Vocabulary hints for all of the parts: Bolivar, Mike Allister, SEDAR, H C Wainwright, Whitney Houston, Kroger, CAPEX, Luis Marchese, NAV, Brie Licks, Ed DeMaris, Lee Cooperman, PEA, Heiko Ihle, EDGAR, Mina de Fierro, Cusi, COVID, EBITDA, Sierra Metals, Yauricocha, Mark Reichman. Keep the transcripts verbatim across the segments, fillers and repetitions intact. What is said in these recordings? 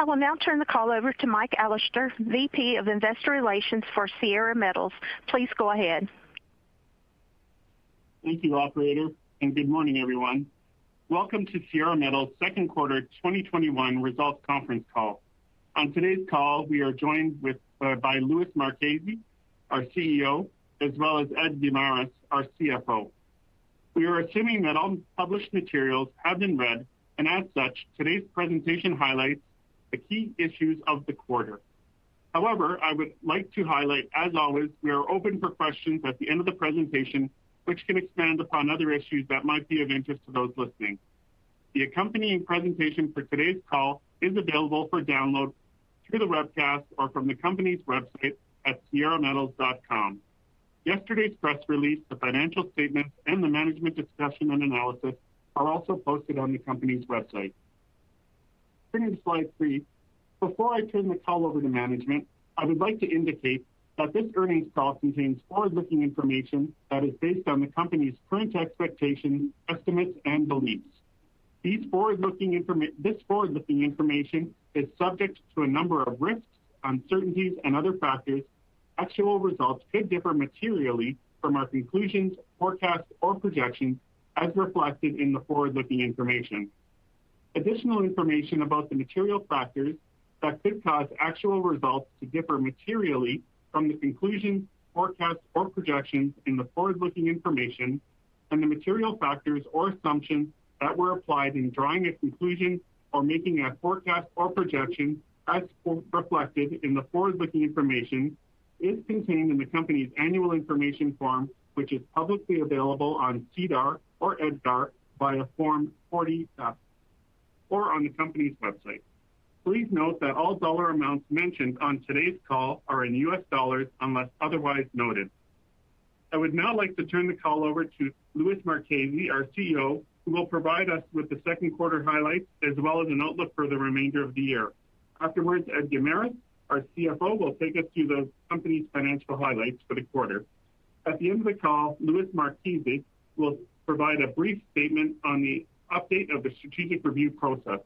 I will now turn the call over to Mike Allister, V P of Investor Relations for Sierra Metals. Please go ahead. Thank you, Operator, and good morning, everyone. Welcome to Sierra Metals' second quarter twenty twenty-one results conference call. On today's call, we are joined with uh, by Luis Marchese, our C E O, as well as Ed DeMaris, our C F O. We are assuming that all published materials have been read, and as such, today's presentation highlights the key issues of the quarter. However, I would like to highlight, as always, we are open for questions at the end of the presentation, which can expand upon other issues that might be of interest to those listening. The accompanying presentation for today's call is available for download through the webcast or from the company's website at sierra metals dot com. Yesterday's press release, the financial statements, and the management discussion and analysis are also posted on the company's website. Turning to slide three, before I turn the call over to management, I would like to indicate that this earnings call contains forward-looking information that is based on the company's current expectations, estimates, and beliefs. These forward-looking informa- this forward-looking information is subject to a number of risks, uncertainties, and other factors. Actual results could differ materially from our conclusions, forecasts, or projections as reflected in the forward-looking information. Additional information about the material factors that could cause actual results to differ materially from the conclusions, forecasts, or projections in the forward-looking information and the material factors or assumptions that were applied in drawing a conclusion or making a forecast or projection as reflected in the forward-looking information is contained in the company's annual information form, which is publicly available on SEDAR or EDGAR via Form forty F. Or on the company's website. Please note that all dollar amounts mentioned on today's call are in U S dollars unless otherwise noted. I would now like to turn the call over to Luis Marchese, our C E O, who will provide us with the second quarter highlights as well as an outlook for the remainder of the year. Afterwards, Ed DeMaris, our C F O, will take us through the company's financial highlights for the quarter. At the end of the call, Luis Marchese will provide a brief statement on the update of the strategic review process.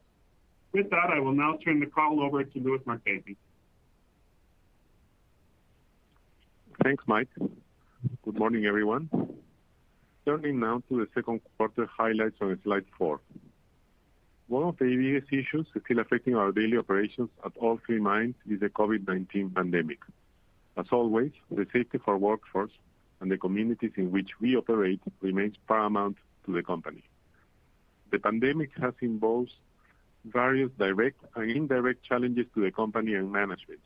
With that, I will now turn the call over to Luis Marchese. Thanks, Mike. Good morning, everyone. Turning now to the second quarter highlights on slide four. One of the biggest issues still affecting our daily operations at all three mines is the COVID nineteen pandemic. As always, the safety of our workforce and the communities in which we operate remains paramount to the company. The pandemic has involved various direct and indirect challenges to the company and management,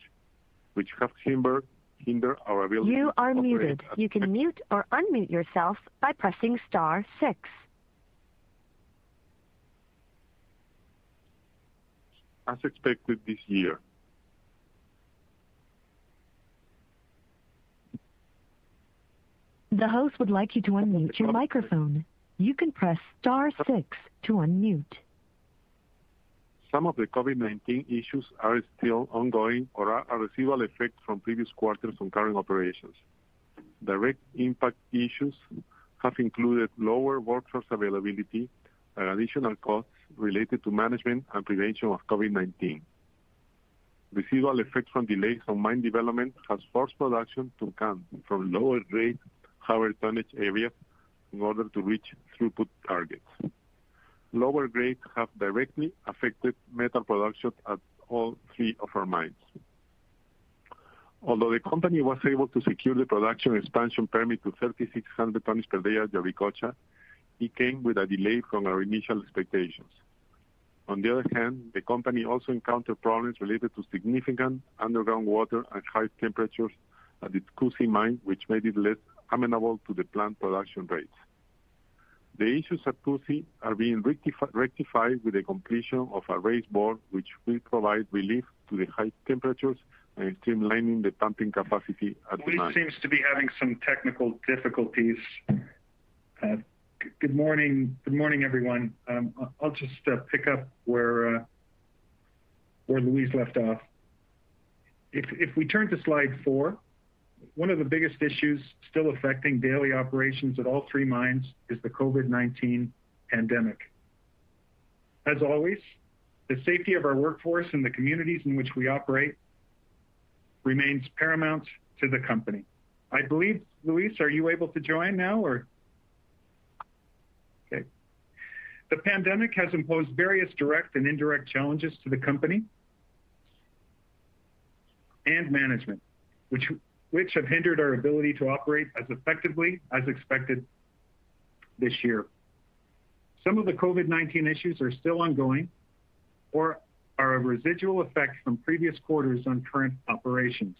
which have hindered, hindered our ability to operate. You are muted. You can mute or unmute yourself by pressing star six. As expected this year. The host would like you to unmute your microphone. You can press star six to unmute. Some of the COVID nineteen issues are still ongoing or are a residual effect from previous quarters on current operations. Direct impact issues have included lower workforce availability and additional costs related to management and prevention of COVID nineteen. Residual effect from delays on mine development has forced production to come from lower grade, higher tonnage areas in order to reach throughput targets. Lower grades have directly affected metal production at all three of our mines. Although the company was able to secure the production expansion permit to three thousand six hundred tons per day at Yauricocha, it came with a delay from our initial expectations. On the other hand, the company also encountered problems related to significant underground water and high temperatures at its Cusi mine, which made it less amenable to the plant production rates. The issues at Cusi are being rectifi rectified with the completion of a raise bore, which will provide relief to the high temperatures and streamlining the pumping capacity at the mine. Luis seems to be having some technical difficulties. Uh, good morning, good morning, everyone. Um, I'll just uh, pick up where uh, where Luis left off. If, if we turn to slide four, one of the biggest issues still affecting daily operations at all three mines is the COVID nineteen pandemic. As always, the safety of our workforce and the communities in which we operate remains paramount to the company. I believe, Luis, are you able to join now? Or? Okay. The pandemic has imposed various direct and indirect challenges to the company and management, which which have hindered our ability to operate as effectively as expected this year. Some of the COVID nineteen issues are still ongoing or are a residual effect from previous quarters on current operations.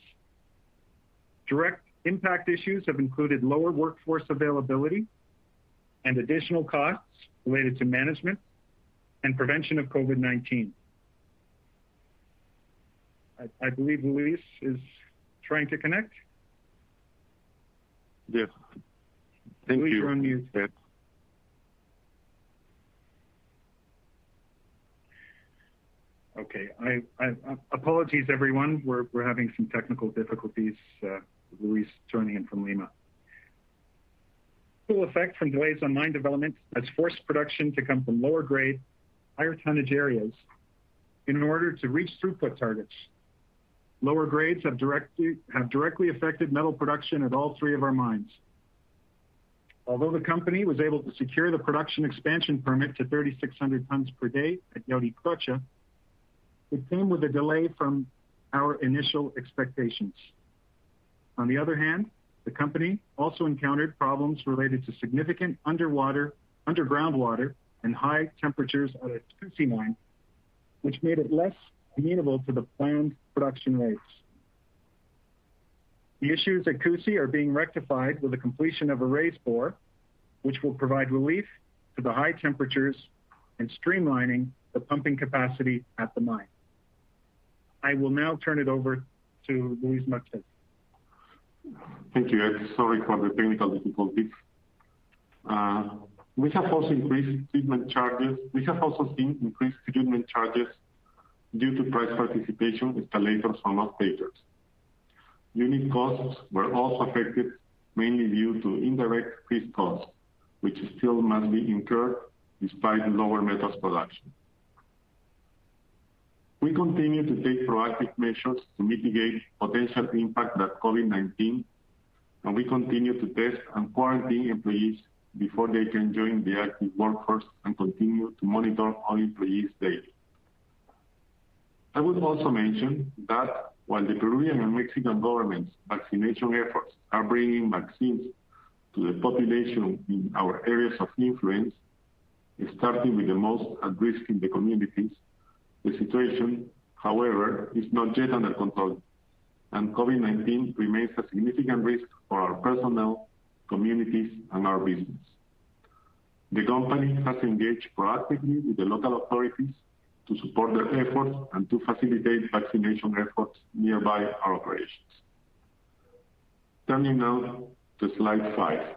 Direct impact issues have included lower workforce availability and additional costs related to management and prevention of COVID nineteen. I, I believe Luis is trying to connect? Yes. Thank Luis, you. You're on mute. Yes. Okay. I, I, I apologies, everyone. We're, we're having some technical difficulties. Uh, Luis joining in from Lima. Full effect from delays on mine development has forced production to come from lower grade, higher tonnage areas in order to reach throughput targets. Lower grades have directly, have directly affected metal production at all three of our mines. Although the company was able to secure the production expansion permit to thirty-six hundred tons per day at Yauricocha, it came with a delay from our initial expectations. On the other hand, the company also encountered problems related to significant underwater, underground water and high temperatures at its Cusi mine, which made it less amenable to the planned production rates. The issues at Cusi are being rectified with the completion of a raise bore, which will provide relief to the high temperatures and streamlining the pumping capacity at the mine. I will now turn it over to Luis Marchese. Thank you, Ed. Sorry for the technical difficulties. Uh, we have also increased treatment charges. We have also seen increased treatment charges due to price participation, escalators from off-takers. Unit costs were also affected mainly due to indirect fixed costs, which still must be incurred despite lower metals production. We continue to take proactive measures to mitigate potential impact that COVID nineteen, and we continue to test and quarantine employees before they can join the active workforce and continue to monitor all employees daily. I would also mention that while the Peruvian and Mexican governments' vaccination efforts are bringing vaccines to the population in our areas of influence, starting with the most at risk in the communities, the situation, however, is not yet under control, and COVID nineteen remains a significant risk for our personnel, communities, and our business. The company has engaged proactively with the local authorities to support their efforts and to facilitate vaccination efforts nearby our operations. Turning now to slide five.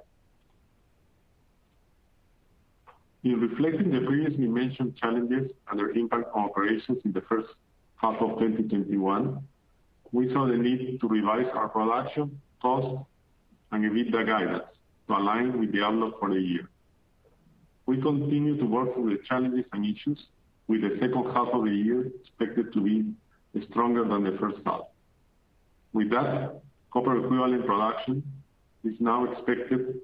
In reflecting the previously mentioned challenges and their impact on operations in the first half of twenty twenty-one, we saw the need to revise our production, cost, and EBITDA guidance to align with the outlook for the year. We continue to work through the challenges and issues, with the second half of the year expected to be stronger than the first half. With that, copper equivalent production is now expected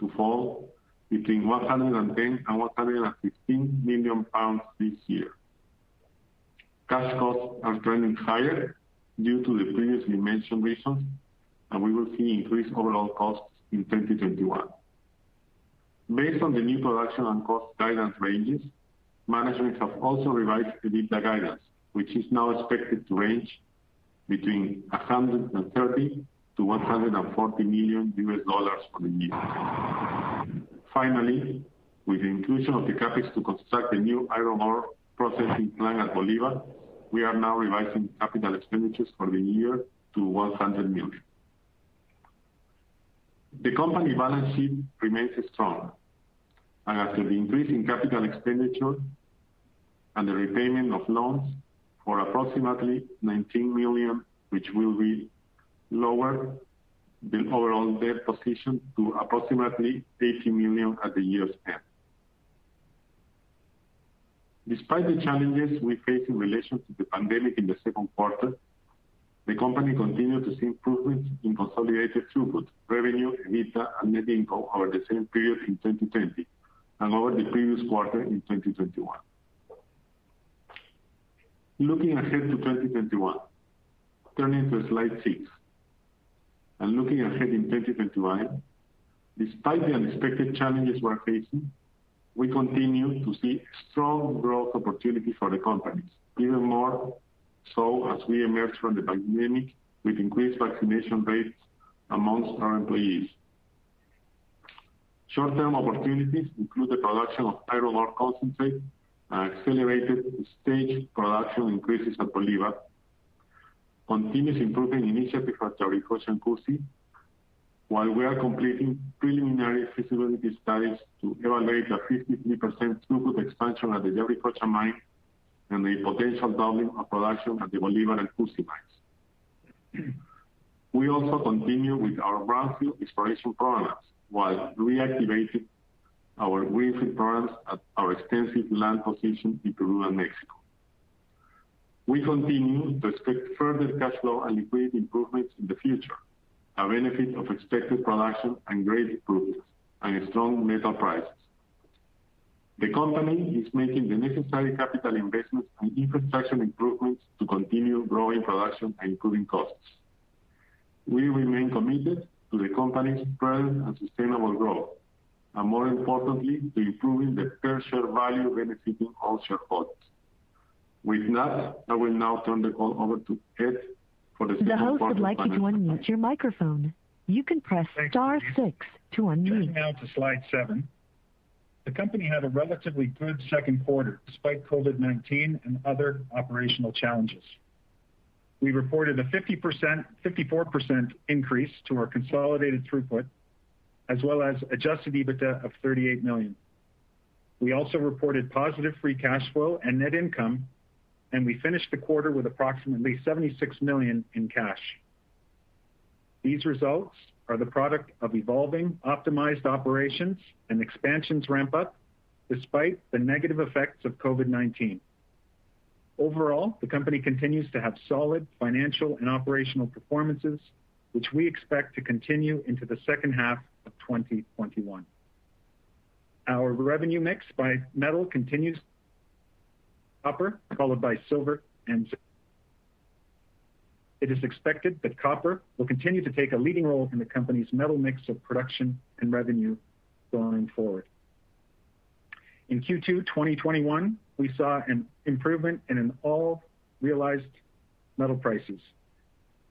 to fall between one hundred ten and one hundred fifteen million pounds this year. Cash costs are trending higher due to the previously mentioned reasons, and we will see increased overall costs in twenty twenty-one. Based on the new production and cost guidance ranges, management have also revised the EBITDA guidance, which is now expected to range between one hundred thirty to one hundred forty million U S dollars for the year. Finally, With the inclusion of the CAPEX to construct the new iron ore processing plant at Bolivar, we are now revising capital expenditures for the year to one hundred million dollars. The company balance sheet remains strong, and after the increase in capital expenditure and the repayment of loans for approximately nineteen million dollars, which will be lower the overall debt position to approximately eighty million dollars at the year's end. Despite the challenges we face in relation to the pandemic in the second quarter, the company continued to see improvements in consolidated throughput, revenue, EBITDA, and net income over the same period in twenty twenty and over the previous quarter in twenty twenty-one. Looking ahead to twenty twenty-one, turning to slide six, and looking ahead in twenty twenty-one, despite the unexpected challenges we're facing, we continue to see strong growth opportunity for the companies, even more so as we emerge from the pandemic with increased vaccination rates amongst our employees. Short-term opportunities include the production of iron ore concentrate and accelerated stage production increases at Bolivar, continuous improvement initiative at Yauricocha and Cusi, while we are completing preliminary feasibility studies to evaluate a fifty-three percent throughput expansion at the Yauricocha mine and the potential doubling of production at the Bolivar and Cusi mines. We also continue with our brownfield exploration programs while reactivating our greenfield programs at our extensive land position in Peru and Mexico. We continue to expect further cash flow and liquidity improvements in the future, a benefit of expected production and grade improvements, and strong metal prices. The company is making the necessary capital investments and infrastructure improvements to continue growing production and improving costs. We remain committed to the company's present and sustainable growth, and more importantly, to improving the per-share value benefiting all shareholders. With that, I will now turn the call over to Ed. The, the host would like you to unmute your microphone. You can press Thanks, star six to unmute. Turning now to slide seven. The company had a relatively good second quarter despite COVID nineteen and other operational challenges. We reported a fifty percent, fifty-four percent increase to our consolidated throughput, as well as adjusted EBITDA of thirty-eight million dollars. We also reported positive free cash flow and net income, and we finished the quarter with approximately seventy-six million dollars in cash. These results are the product of evolving, optimized operations and expansions ramp up despite the negative effects of COVID nineteen. Overall, the company continues to have solid financial and operational performances, which we expect to continue into the second half of twenty twenty-one. Our revenue mix by metal continues copper, followed by silver and zinc. It is expected that copper will continue to take a leading role in the company's metal mix of production and revenue going forward. In Q two twenty twenty-one, we saw an improvement in an all realized metal prices.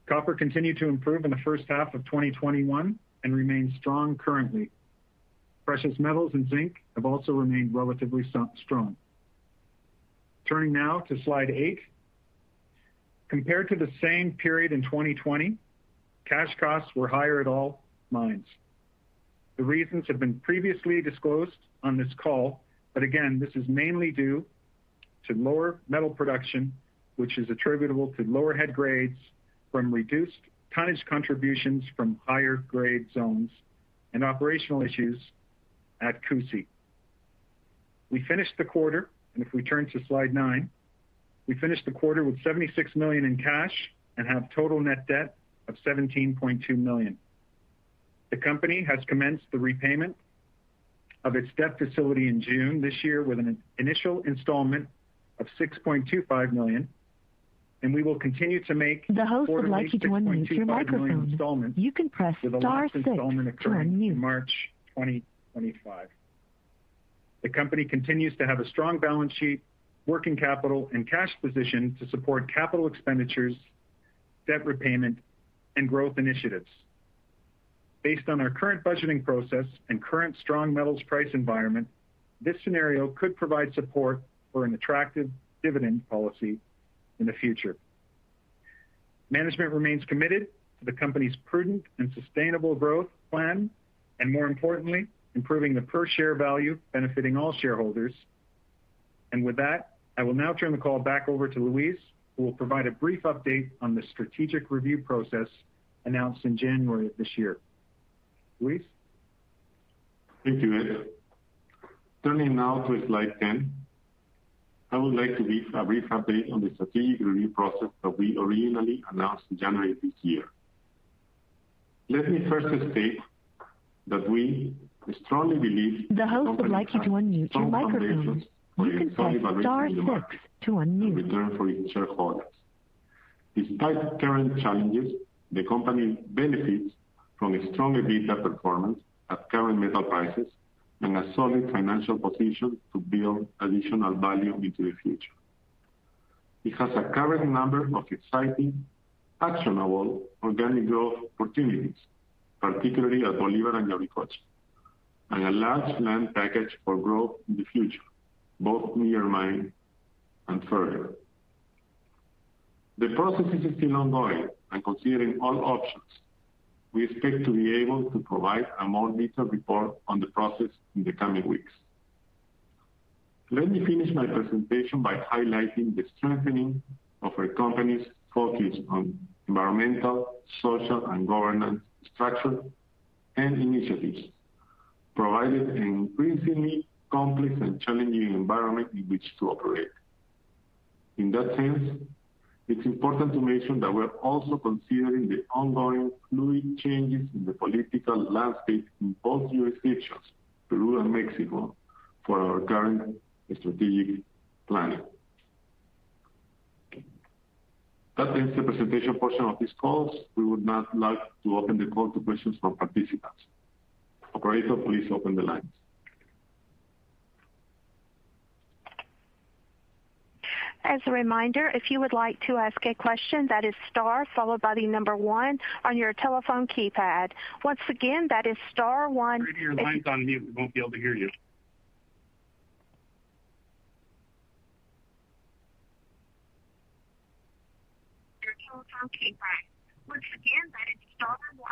Copper continued to improve in the first half of twenty twenty-one and remains strong currently. Precious metals and zinc have also remained relatively strong. Turning now to slide eight. Compared to the same period in twenty twenty, cash costs were higher at all mines. The reasons have been previously disclosed on this call, but again, this is mainly due to lower metal production, which is attributable to lower head grades from reduced tonnage contributions from higher grade zones and operational issues at Cusi. We finished the quarter, and if we turn to slide nine, we finished the quarter with seventy-six million dollars in cash and have total net debt of seventeen point two million dollars. The company has commenced the repayment of its debt facility in June this year with an initial installment of six point two five million dollars, and we will continue to make the host would like you to unmute your microphone. Installments you can press star six to unmute. March twenty twenty-five. The company continues to have a strong balance sheet, working capital, and cash position to support capital expenditures, debt repayment, and growth initiatives. Based on our current budgeting process and current strong metals price environment, this scenario could provide support for an attractive dividend policy in the future. Management remains committed to the company's prudent and sustainable growth plan, and more importantly, improving the per-share value benefiting all shareholders. And with that, I will now turn the call back over to Luis, who will provide a brief update on the strategic review process announced in January of this year. Luis? Thank you, Ed. Turning now to slide ten, I would like to give a brief update on the strategic review process that we originally announced in January this year. Let me first state that we strongly believe the host would like you to unmute your microphone. You can press star six to unmute. Return for its shareholders. Despite current challenges, the company benefits from a strong EBITDA performance at current metal prices and a solid financial position to build additional value into the future. It has a current number of exciting, actionable organic growth opportunities, particularly at Bolivar and Yauricocha, and a large land package for growth in the future, both near mine and further. The process is still ongoing, and considering all options, we expect to be able to provide a more detailed report on the process in the coming weeks. Let me finish my presentation by highlighting the strengthening of our company's focus on environmental, social, and governance structure and initiatives, provided an increasingly complex and challenging environment in which to operate. In that sense, it's important to mention that we're also considering the ongoing fluid changes in the political landscape in both jurisdictions, Peru and Mexico, for our current strategic planning. That ends the presentation portion of this call. We would now like to open the call to questions from participants. Operator, please open the lines. As a reminder, if you would like to ask a question, that is star followed by the number one on your telephone keypad. Once again, that is star one. Your line's on mute. We won't be able to hear you. Your telephone keypad. Once again, that is star one.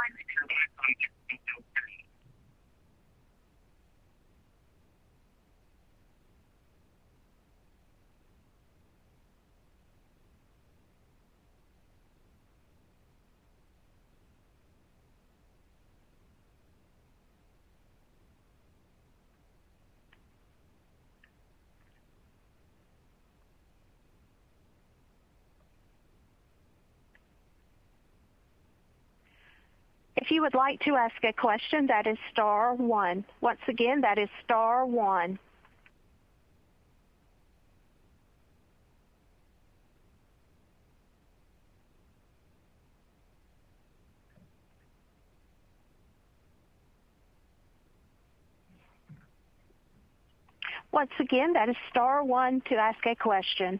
If you would like to ask a question, that is star one. Once again, that is star one. Once again, that is star one to ask a question.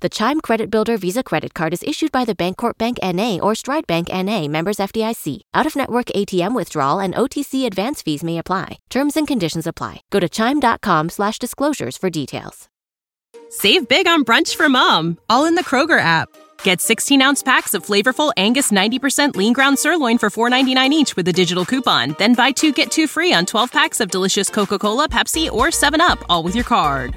The Chime Credit Builder Visa Credit Card is issued by the Bancorp Bank N A or Stride Bank N A, members F D I C. Out-of-network A T M withdrawal and O T C advance fees may apply. Terms and conditions apply. Go to chime.com slash disclosures for details. Save big on brunch for mom, all in the Kroger app. Get sixteen-ounce packs of flavorful Angus ninety percent lean ground sirloin for four ninety-nine each with a digital coupon. Then buy two, get two free on twelve packs of delicious Coca-Cola, Pepsi, or seven up, all with your card.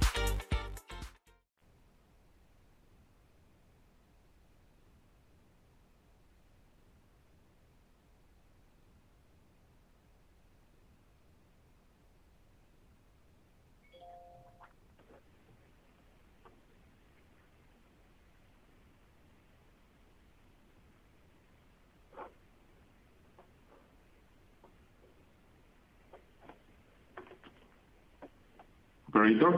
Operator?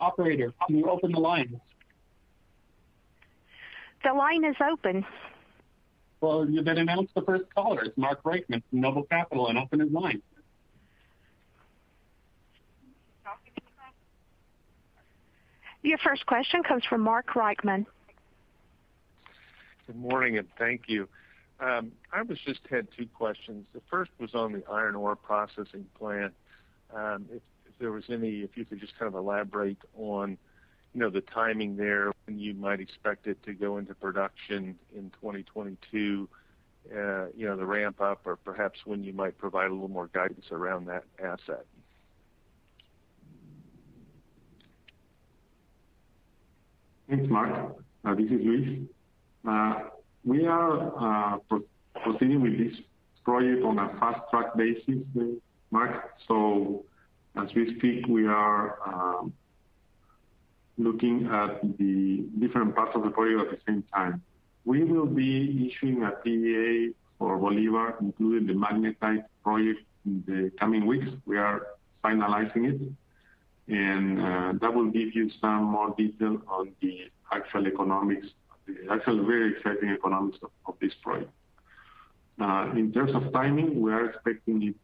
Operator, can you open the line? The line is open. Well, you then announce the first caller. It's Mark Reichman from Noble Capital, and open his line. Your first question comes from Mark Reichman. Good morning, and thank you. Um, I was just had two questions. The first was on the iron ore processing plant. Um, if, if there was any, if you could just kind of elaborate on, you know, the timing there, when you might expect it to go into production in twenty twenty-two, uh, you know, the ramp up, or perhaps when you might provide a little more guidance around that asset. Thanks, Mark. Uh, this is Luis. Uh, we are uh, pro- proceeding with this project on a fast-track basis, uh, Mark. So as we speak, we are uh, looking at the different parts of the project at the same time. We will be issuing a P E A for Bolivar, including the magnetite project, in the coming weeks. We are finalizing it. And uh, that will give you some more detail on the actual economics, the actual very exciting economics of, of this project. Uh, in terms of timing, we are expecting it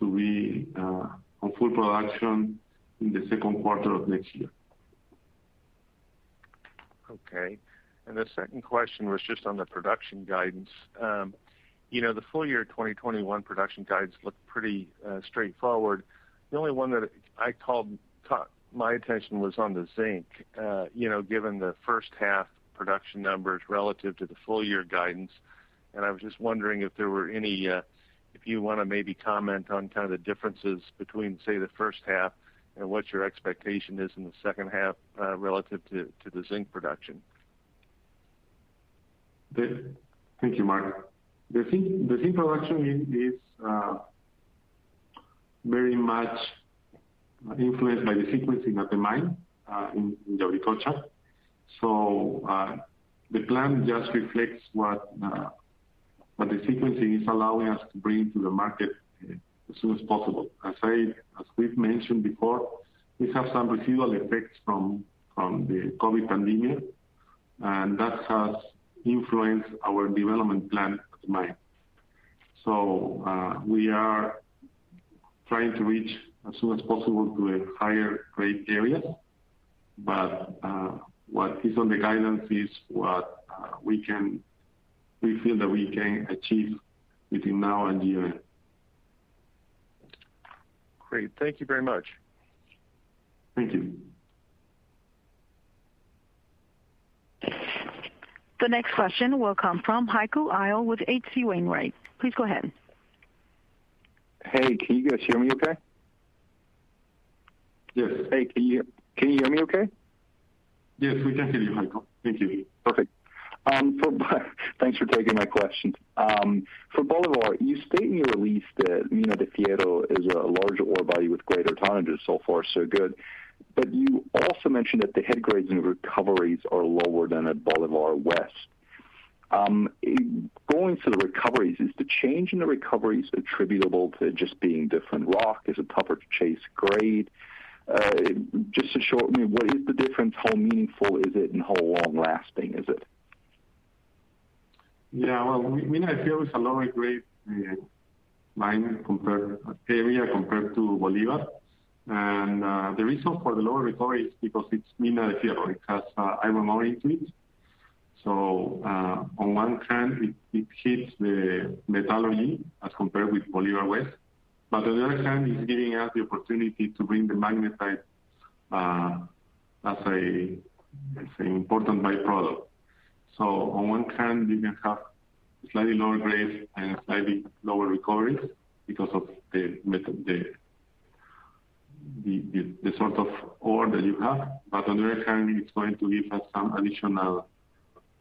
to be uh, on full production in the second quarter of next year. Okay. And the second question was just on the production guidance. Um, you know, the full year twenty twenty-one production guidance looked pretty uh, straightforward. The only one that I called Caught my attention was on the zinc, uh, you know, given the first half production numbers relative to the full year guidance. And I was just wondering if there were any, uh, if you want to maybe comment on kind of the differences between, say, the first half and what your expectation is in the second half uh, relative to, to the zinc production. The, thank you, Mark. The zinc, the zinc production is, is uh, very much influenced by the sequencing at the mine uh, in, in Yauricocha. So uh, the plan just reflects what, uh, what the sequencing is allowing us to bring to the market uh, as soon as possible. As I, as we've mentioned before, we have some residual effects from, from the COVID pandemic, and that has influenced our development plan at the mine. So uh, we are trying to reach as soon as possible to a higher grade area. But uh, what is on the guidance is what uh, we can, we feel that we can achieve between now and year end. Great, thank you very much. Thank you. The next question will come from Heiko Ihle with H C Wainwright. Please go ahead. Hey, can you guys hear me okay? Yes. Hey, can you can you hear me okay? Yes, we can hear you, Michael. Thank you. Perfect. Um, for, thanks for taking my question. Um, for Bolivar, you state in your release that Mina de Fierro is a larger ore body with greater tonnages. So far, so good. But you also mentioned that the head grades and recoveries are lower than at Bolivar West. Um, going to the recoveries, is the change in the recoveries attributable to just being different rock? Is it tougher to chase grade? Uh, just to show me, what is the difference? How meaningful is it, and how long-lasting is it? Yeah, well, Mina de Fierro is a lower grade uh, mine compared area compared to Bolivar, and uh, the reason for the lower recovery is because it's Mina de Fierro. It has uh, iron ore into it, so uh, on one hand, it, it hits the metallurgy as compared with Bolivar West, but on the other hand, it's giving us the opportunity to bring the magnetite uh, as a as an important byproduct. So on one hand, you can have slightly lower grades and slightly lower recoveries because of the the, the the the sort of ore that you have. But on the other hand, it's going to give us some additional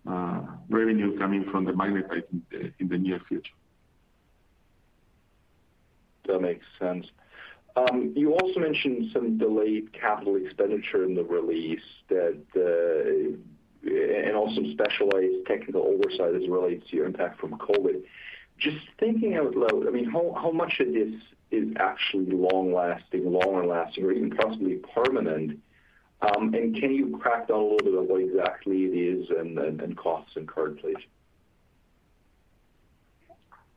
uh, revenue coming from the magnetite in the, in the near future. That makes sense. Um, you also mentioned some delayed capital expenditure in the release that. Uh, and also specialized technical oversight as it relates to your impact from COVID. Just thinking out loud, I mean, how, how much of this is actually long-lasting, longer-lasting, or even possibly permanent? Um, and can you crack down a little bit on what exactly it is and, and, and costs incurred, please?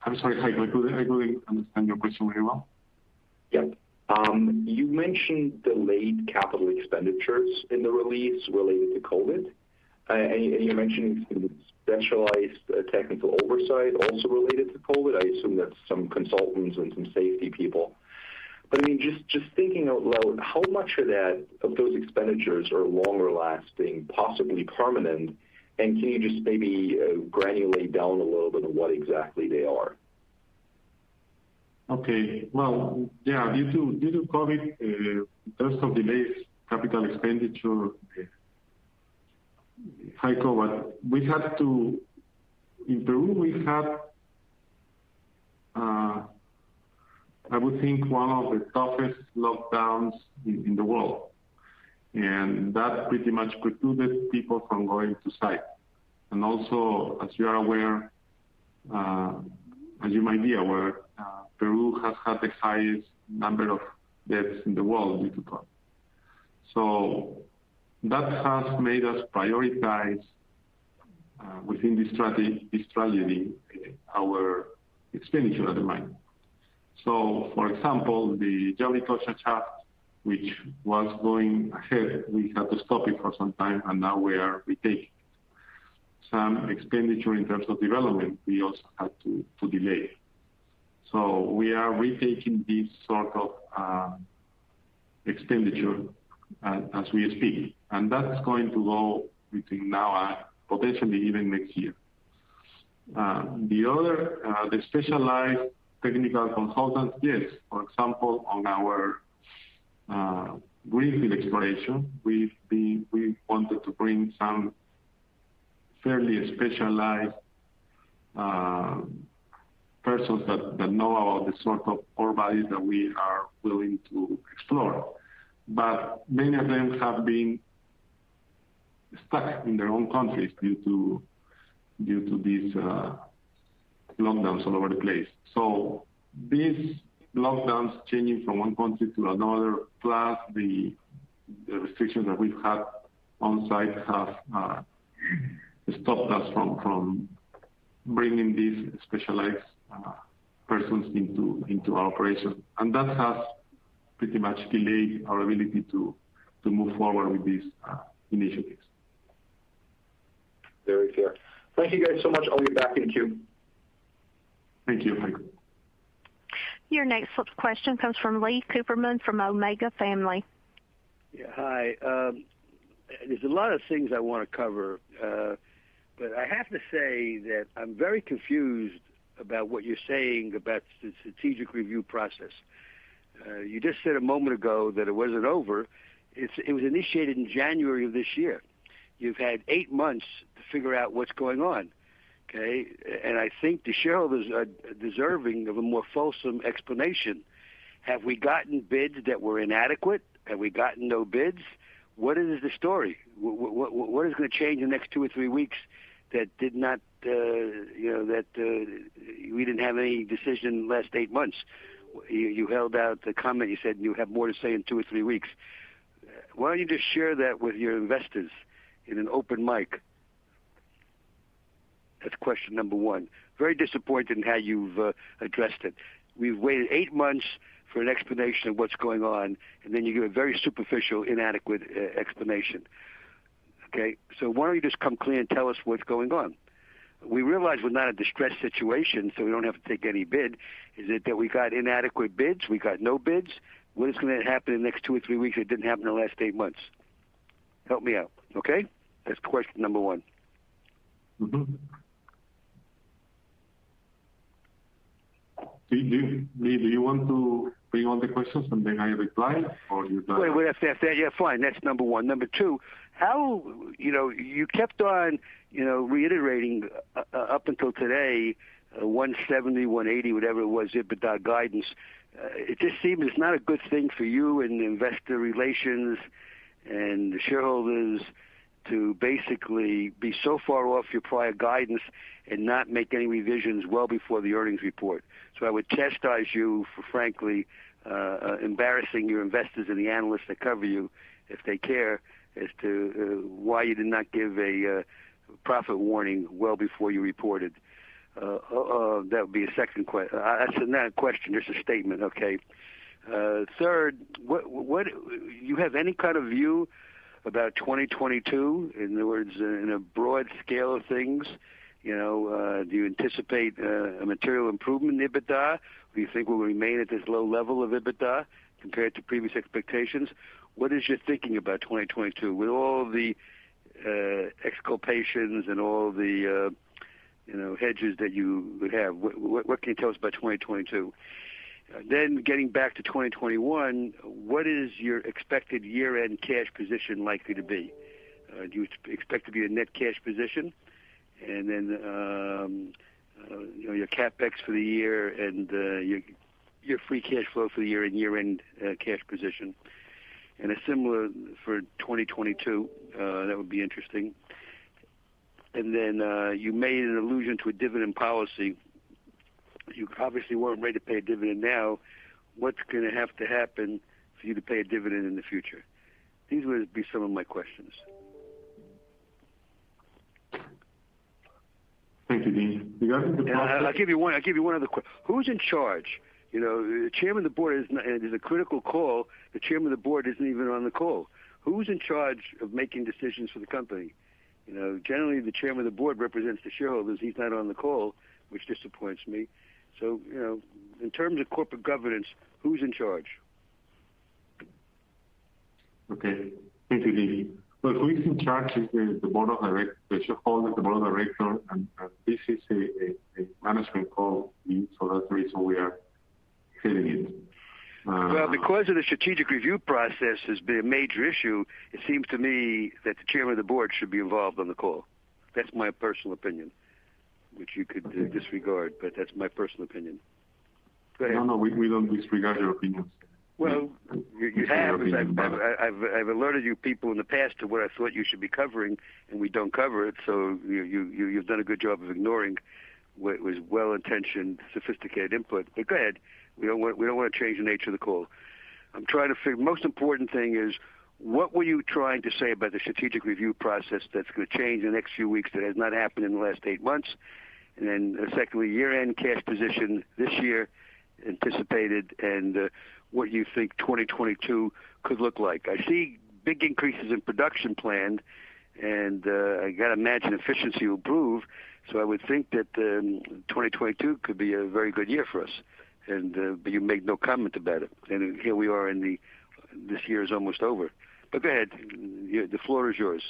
I'm sorry, Heike, I couldn't, I couldn't understand your question very well. Yep. Um, you mentioned delayed capital expenditures in the release related to COVID. Uh, and, and you mentioned specialized uh, technical oversight also related to COVID. I assume that's some consultants and some safety people. But I mean, just, just thinking out loud, how much of that, of those expenditures are longer lasting, possibly permanent? And can you just maybe uh, granulate down a little bit of what exactly they are? Okay. Well, yeah, due to, due to COVID, uh, in terms of delays, capital expenditure, uh, Heiko, but we had to, in Peru, we had, uh, I would think, one of the toughest lockdowns in, in the world. And that pretty much precluded people from going to site. And also, as you are aware, uh, as you might be aware, uh, Peru has had the highest number of deaths in the world due to COVID. So that has made us prioritize uh, within this strategy, this strategy uh, our expenditure at the mine. So, for example, the Yauricocha shaft, which was going ahead, we had to stop it for some time, and now we are retaking some expenditure in terms of development. We also had to, to delay. So we are retaking this sort of uh, expenditure uh, as we speak. And that's going to go between now and potentially even next year. Uh, the other, uh, the specialized technical consultants, yes. For example, on our uh, greenfield exploration, we we wanted to bring some fairly specialized uh, persons that, that know about the sort of ore bodies that we are willing to explore. But many of them have been stuck in their own countries due to due to these uh, lockdowns all over the place. So these lockdowns changing from one country to another, plus the, the restrictions that we've had on site have uh, stopped us from from bringing these specialized uh, persons into into our operation, and that has pretty much delayed our ability to to move forward with these Uh, initiatives. Very fair. Thank you guys so much. I'll get back in queue. Thank you, Michael. Your next question comes from Lee Cooperman from Omega Family. Yeah, hi. Um, there's a lot of things I want to cover, uh, but I have to say that I'm very confused about what you're saying about the strategic review process. Uh, you just said a moment ago that it wasn't over. It's, it was initiated in January of this year. You've had eight months to figure out what's going on, okay? And I think the shareholders are deserving of a more fulsome explanation. Have we gotten bids that were inadequate? Have we gotten no bids? What is the story? What, what, what is going to change in the next two or three weeks that did not, uh, you know, that uh, we didn't have any decision in the last eight months? You, you held out the comment. You said you have more to say in two or three weeks. Why don't you just share that with your investors in an open mic? That's question number one. Very disappointed in how you've uh, addressed it. We've waited eight months for an explanation of what's going on, and then you give a very superficial, inadequate uh, explanation. Okay, so why don't you just come clean and tell us what's going on? We realize we're not a distressed situation, so we don't have to take any bid. Is it that we got inadequate bids? We got no bids? What is going to happen in the next two or three weeks that didn't happen in the last eight months? Help me out, okay? That's question number one. Mm-hmm. Do you, do you want to bring on the questions and then I reply, or you? Wait, wait, after that, yeah, fine. That's number one. Number two, how you know you kept on you know reiterating uh, uh, up until today, uh, one seventy, one eighty, whatever it was, EBITDA guidance. Uh, it just seems it's not a good thing for you and investor relations and the shareholders to basically be so far off your prior guidance and not make any revisions well before the earnings report. So I would chastise you for, frankly, uh, uh, embarrassing your investors and the analysts that cover you, if they care, as to uh, why you did not give a uh, profit warning well before you reported. Uh, uh, uh, that would be a second question. Uh, that's not a question, just a statement, okay? Uh, third, what, what you have any kind of view about twenty twenty-two, in other words, in a broad scale of things? You know, uh, do you anticipate uh, a material improvement in EBITDA? Or do you think we'll remain at this low level of EBITDA compared to previous expectations? What is your thinking about twenty twenty-two? With all the uh, exculpations and all the, uh, you know, hedges that you would have, what, what, what can you tell us about twenty twenty-two? Uh, then getting back to twenty twenty-one, what is your expected year-end cash position likely to be? Uh, do you expect to be a net cash position? And then um, uh, you know, your CapEx for the year and uh, your, your free cash flow for the year and year-end uh, cash position. And a similar for twenty twenty-two, uh, that would be interesting. And then uh, you made an allusion to a dividend policy. You obviously weren't ready to pay a dividend now. What's going to have to happen for you to pay a dividend in the future? These would be some of my questions. Thank you, Dean. Regarding the process, I'll give you one. I'll give you one other question. Who's in charge? You know, the chairman of the board is, not, is a critical call. The chairman of the board isn't even on the call. Who's in charge of making decisions for the company? You know, generally the chairman of the board represents the shareholders. He's not on the call, which disappoints me. So, you know, in terms of corporate governance, who's in charge? Okay. Thank you, Didi. Well, who is in charge is the, the board of directors, the shareholders, the board of directors, and uh, this is a, a, a management call, so that's the reason we are heading it. Uh, well, because of the strategic review process has been a major issue, it seems to me that the chairman of the board should be involved on the call. That's my personal opinion, which you could uh, disregard, but that's my personal opinion. Go ahead. No, no, we, we don't disregard your opinions. Well, we, you, you have. I've, I've, I've, I've alerted you people in the past to what I thought you should be covering, and we don't cover it, so you, you, you've done a good job of ignoring what was well-intentioned, sophisticated input. But go ahead. We don't want, we don't want to change the nature of the call. I'm trying to figure, most important thing is, what were you trying to say about the strategic review process that's going to change in the next few weeks that has not happened in the last eight months? And then, uh, secondly, year-end cash position this year anticipated, and uh, what you think twenty twenty-two could look like. I see big increases in production planned, and uh, I got to imagine efficiency will improve. So I would think that um, twenty twenty-two could be a very good year for us, and uh, but you make no comment about it. And here we are in the this year is almost over. But go ahead, the floor is yours.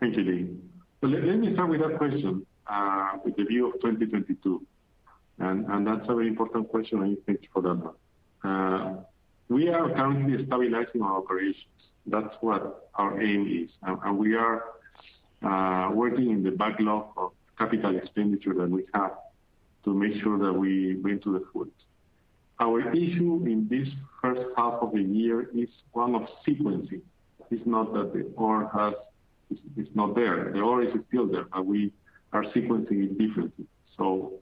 Thank you, Lee. So let, let me start with that question, uh, with the view of twenty twenty-two. And, and that's a very important question, and thank you for that one. Uh, we are currently stabilizing our operations. That's what our aim is. And, and we are uh, working in the backlog of capital expenditure that we have to make sure that we bring to the foot. Our issue in this first half of the year is one of sequencing. It's not that the ore has, it's, it's not there. The ore is still there, but we are sequencing it differently. So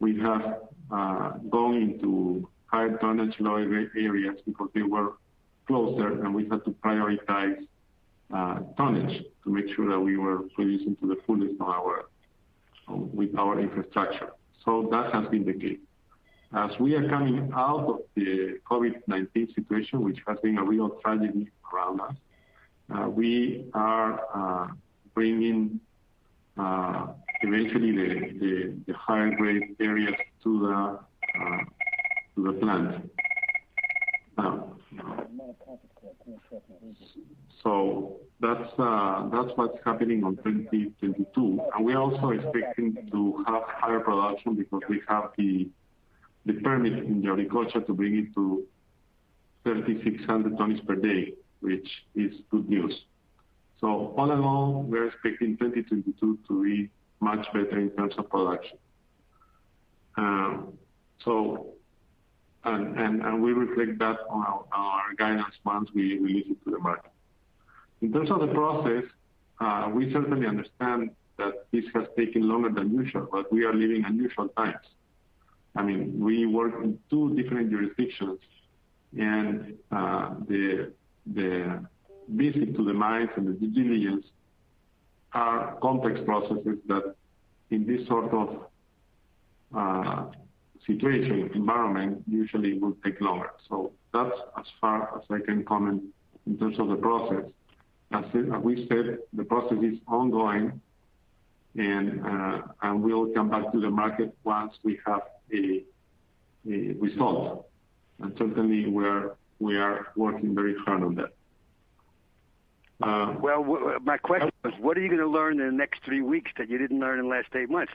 we have uh, gone into higher tonnage low areas because they were closer, and we had to prioritize uh, tonnage to make sure that we were producing to the fullest on our, on, with our infrastructure. So that has been the case. As we are coming out of the COVID nineteen situation, which has been a real tragedy around us, uh, we are uh, bringing uh, eventually the, the, the higher grade areas to the uh, to the plant. Now, so that's uh, that's what's happening on twenty twenty-two, and we're also expecting to have higher production because we have the the permit in Yauricocha to bring it to thirty-six hundred tons per day, which is good news. So all in all, we're expecting twenty twenty-two to be much better in terms of production. Um, so, and, and, and we reflect that on our, our guidance once we release it to the market. In terms of the process, uh, we certainly understand that this has taken longer than usual, but we are living unusual times. I mean, we work in two different jurisdictions, and uh, the, the visit to the mines and the due diligence are complex processes that in this sort of uh, situation, environment, usually will take longer. So that's as far as I can comment in terms of the process. As we said, the process is ongoing, and, uh, and we'll come back to the market once we have A, a result, and certainly we are we are working very hard on that. Uh, well, w my question was, what are you going to learn in the next three weeks that you didn't learn in the last eight months?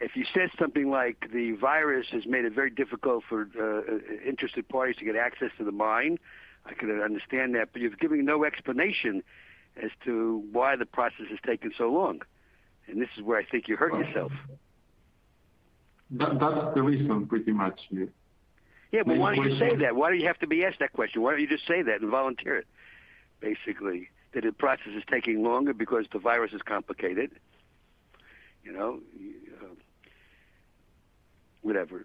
If you said something like the virus has made it very difficult for uh, interested parties to get access to the mine, I could understand that, but you've given no explanation as to why the process has taken so long, and this is where I think you hurt well, yourself. That, that's the reason, pretty much. Yeah, yeah but Maybe why don't you say that? Why do you have to be asked that question? Why don't you just say that and volunteer it, basically, that the process is taking longer because the virus is complicated, you know, uh, whatever.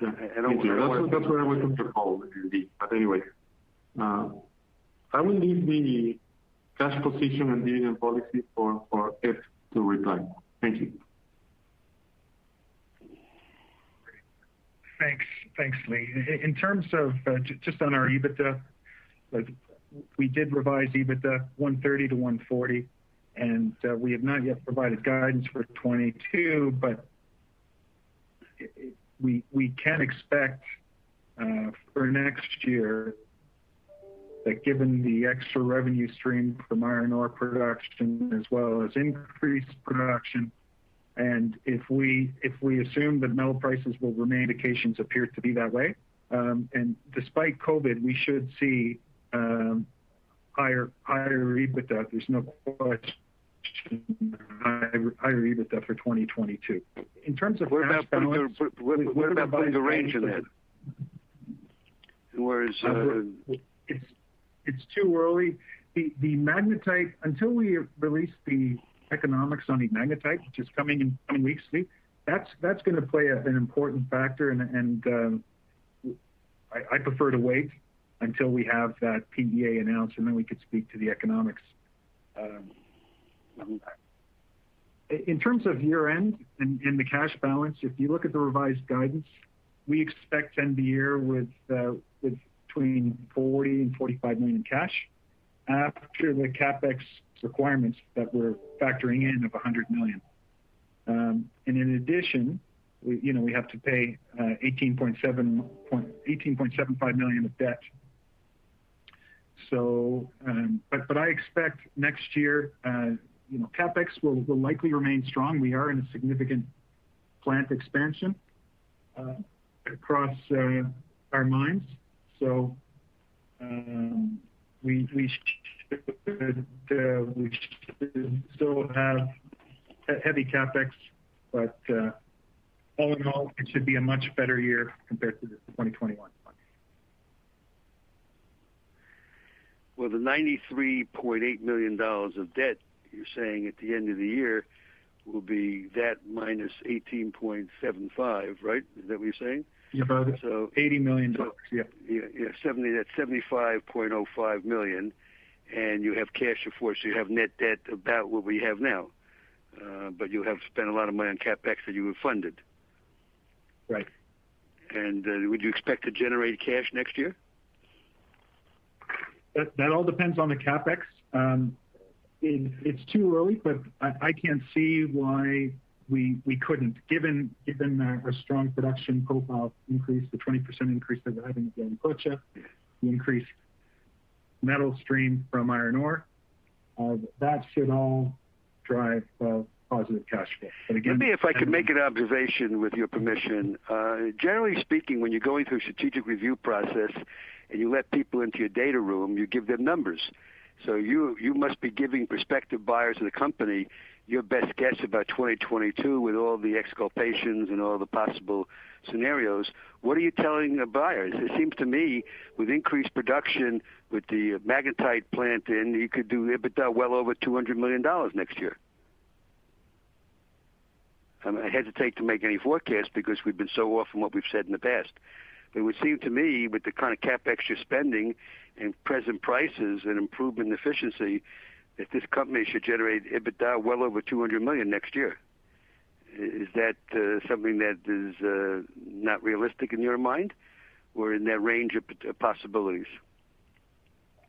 Yeah, I, I don't, I don't that's, what, that's what I was going to call, indeed. But anyway, uh, I will leave the cash position and dividend policy for, for Ed to reply. Thank you. Thanks, thanks, Lee. In terms of uh, just on our EBITDA, like we did revise EBITDA one thirty to one forty, and uh, we have not yet provided guidance for twenty-two, but it, it, we we can expect uh, for next year that given the extra revenue stream from iron ore production as well as increased production. And if we if we assume that metal prices will remain, indications appear to be that way. Um, and despite COVID, we should see um, higher higher EBITDA. There's no question, higher, higher EBITDA for twenty twenty-two. In terms of what cash about balance, putting the, what, what, what about putting the range in that? Whereas uh, it's it's too early. The the magnetite, until we release the economics on the magnetite, which is coming in coming weeks, that's that's going to play a, an important factor, and, and um, I, I prefer to wait until we have that P E A announced, and then we could speak to the economics. Um, in terms of year-end and, and the cash balance, if you look at the revised guidance, we expect to end the year with, uh, with between forty and forty-five million in cash. After the CapEx requirements that we're factoring in of one hundred million, um, and in addition, we, you know, we have to pay uh, eighteen point seven five million of debt. So, um, but but I expect next year, uh, you know, CapEx will, will likely remain strong. We are in a significant plant expansion uh, across uh, our mines, so. Um, we we should, uh, we should still have heavy capex, but uh, all in all, it should be a much better year compared to the twenty twenty-one. Well, the ninety-three point eight million dollars of debt you're saying at the end of the year will be that minus eighteen point seven five, right? Is that what you're saying? Yeah, brother. So eighty million dollars, so, yeah. Yeah, yeah, seventy. That's seventy-five point oh five million dollars, and you have cash of four, so you have net debt about what we have now. Uh, but you have spent a lot of money on capex that you have funded. Right. And uh, would you expect to generate cash next year? That, that all depends on the capex. Um, it, it's too early, but I, I can't see why we we couldn't, given given our strong production profile increase, the twenty percent increase that we're having at Yauricocha, the increased metal stream from iron ore, uh, that should all drive uh, positive cash flow. But again, maybe if I could make an observation with your permission. Uh, generally speaking, when you're going through a strategic review process, and you let people into your data room, you give them numbers. So you you must be giving prospective buyers of the company your best guess about twenty twenty-two with all the exculpations and all the possible scenarios. What are you telling the buyers? It seems to me with increased production, with the magnetite plant in, you could do EBITDA well over two hundred million dollars next year. I mean, I hesitate to make any forecast because we've been so off from what we've said in the past. It would seem to me, with the kind of capex you're spending and present prices and improvement in efficiency, that this company should generate EBITDA well over two hundred million dollars next year. Is that uh, something that is uh, not realistic in your mind, or in that range of possibilities?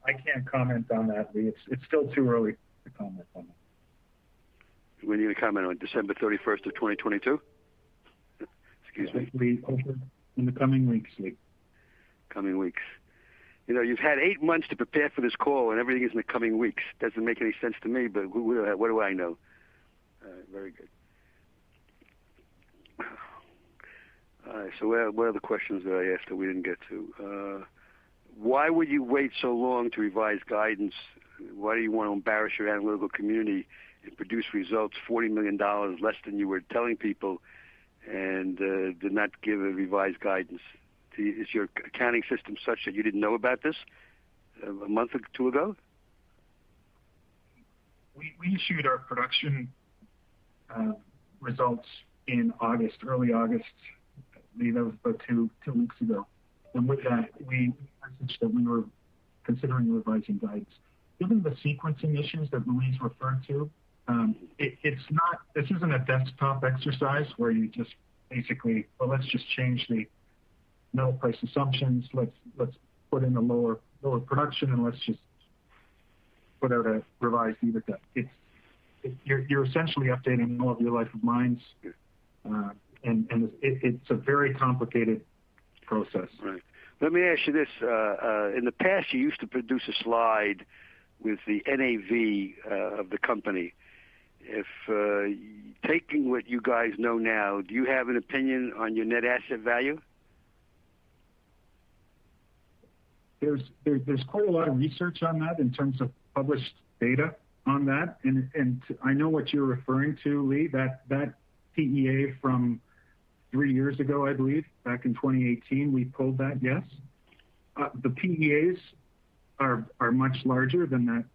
I can't comment on that, Lee. It's, it's still too early to comment on that. When are you going to comment on December thirty-first of twenty twenty-two? Excuse yeah, me. Hopefully, in the coming weeks, Lee. Coming weeks. You know, you've had eight months to prepare for this call, and everything is in the coming weeks. Doesn't make any sense to me, but what do I know? Uh, very good. All right, so what are the questions that I asked that we didn't get to? Uh, why would you wait so long to revise guidance? Why do you want to embarrass your analytical community and produce results forty million dollars less than you were telling people, and uh, did not give a revised guidance? Is your accounting system such that you didn't know about this a month or two ago? We, we issued our production uh, results in August, early August. That was about two, two weeks ago. And with that, we messaged that we were considering revising guidance. Given the sequencing issues that Louise referred to, Um, it, it's not, this isn't a desktop exercise where you just basically, well, let's just change the metal price assumptions. Let's, let's put in a lower, lower production and let's just put out a revised EBITDA. It's, it, you're, you're essentially updating all of your life of mines. Uh, and and it, it's a very complicated process. Right. Let me ask you this. Uh, uh, in the past, you used to produce a slide with the N A V uh, of the company. If uh, taking what you guys know now, do you have an opinion on your net asset value? There's there, there's quite a lot of research on that in terms of published data on that, and and I know what you're referring to, Lee. That that P E A from three years ago, I believe, back in twenty eighteen, we pulled that. Yes, uh, the P E As are are much larger than that.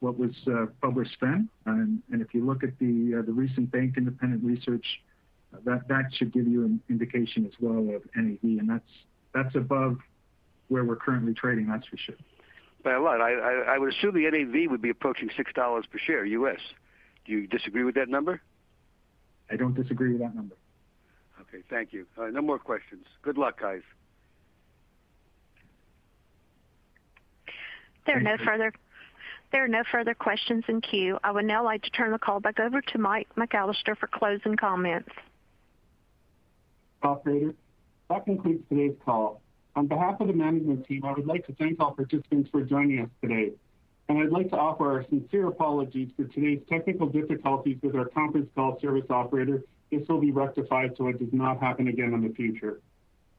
What was uh, published then, and, and if you look at the uh, the recent bank independent research, uh, that that should give you an indication as well of N A V, and that's that's above where we're currently trading. That's for sure. By a lot, I I, I would assume the N A V would be approaching six dollars per share U S. Do you disagree with that number? I don't disagree with that number. Okay, thank you. Uh, no more questions. Good luck, guys. There are no further. There are no further questions in queue. I would now like to turn the call back over to Mike McAllister for closing comments. Operator, that concludes today's call. On behalf of the management team, I would like to thank all participants for joining us today. And I'd like to offer our sincere apologies for today's technical difficulties with our conference call service operator. This will be rectified so it does not happen again in the future.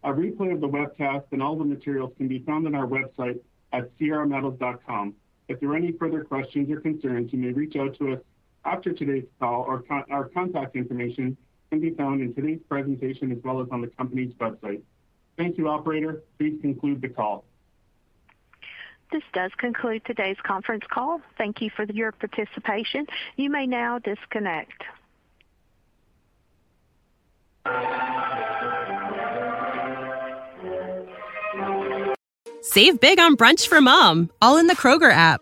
A replay of the webcast and all the materials can be found on our website, at sierra metals dot com. If there are any further questions or concerns, you may reach out to us after today's call, or con our contact information can be found in today's presentation as well as on the company's website. Thank you, operator. Please conclude the call. This does conclude today's conference call. Thank you for your participation. You may now disconnect. Save big on brunch for mom, all in the Kroger app.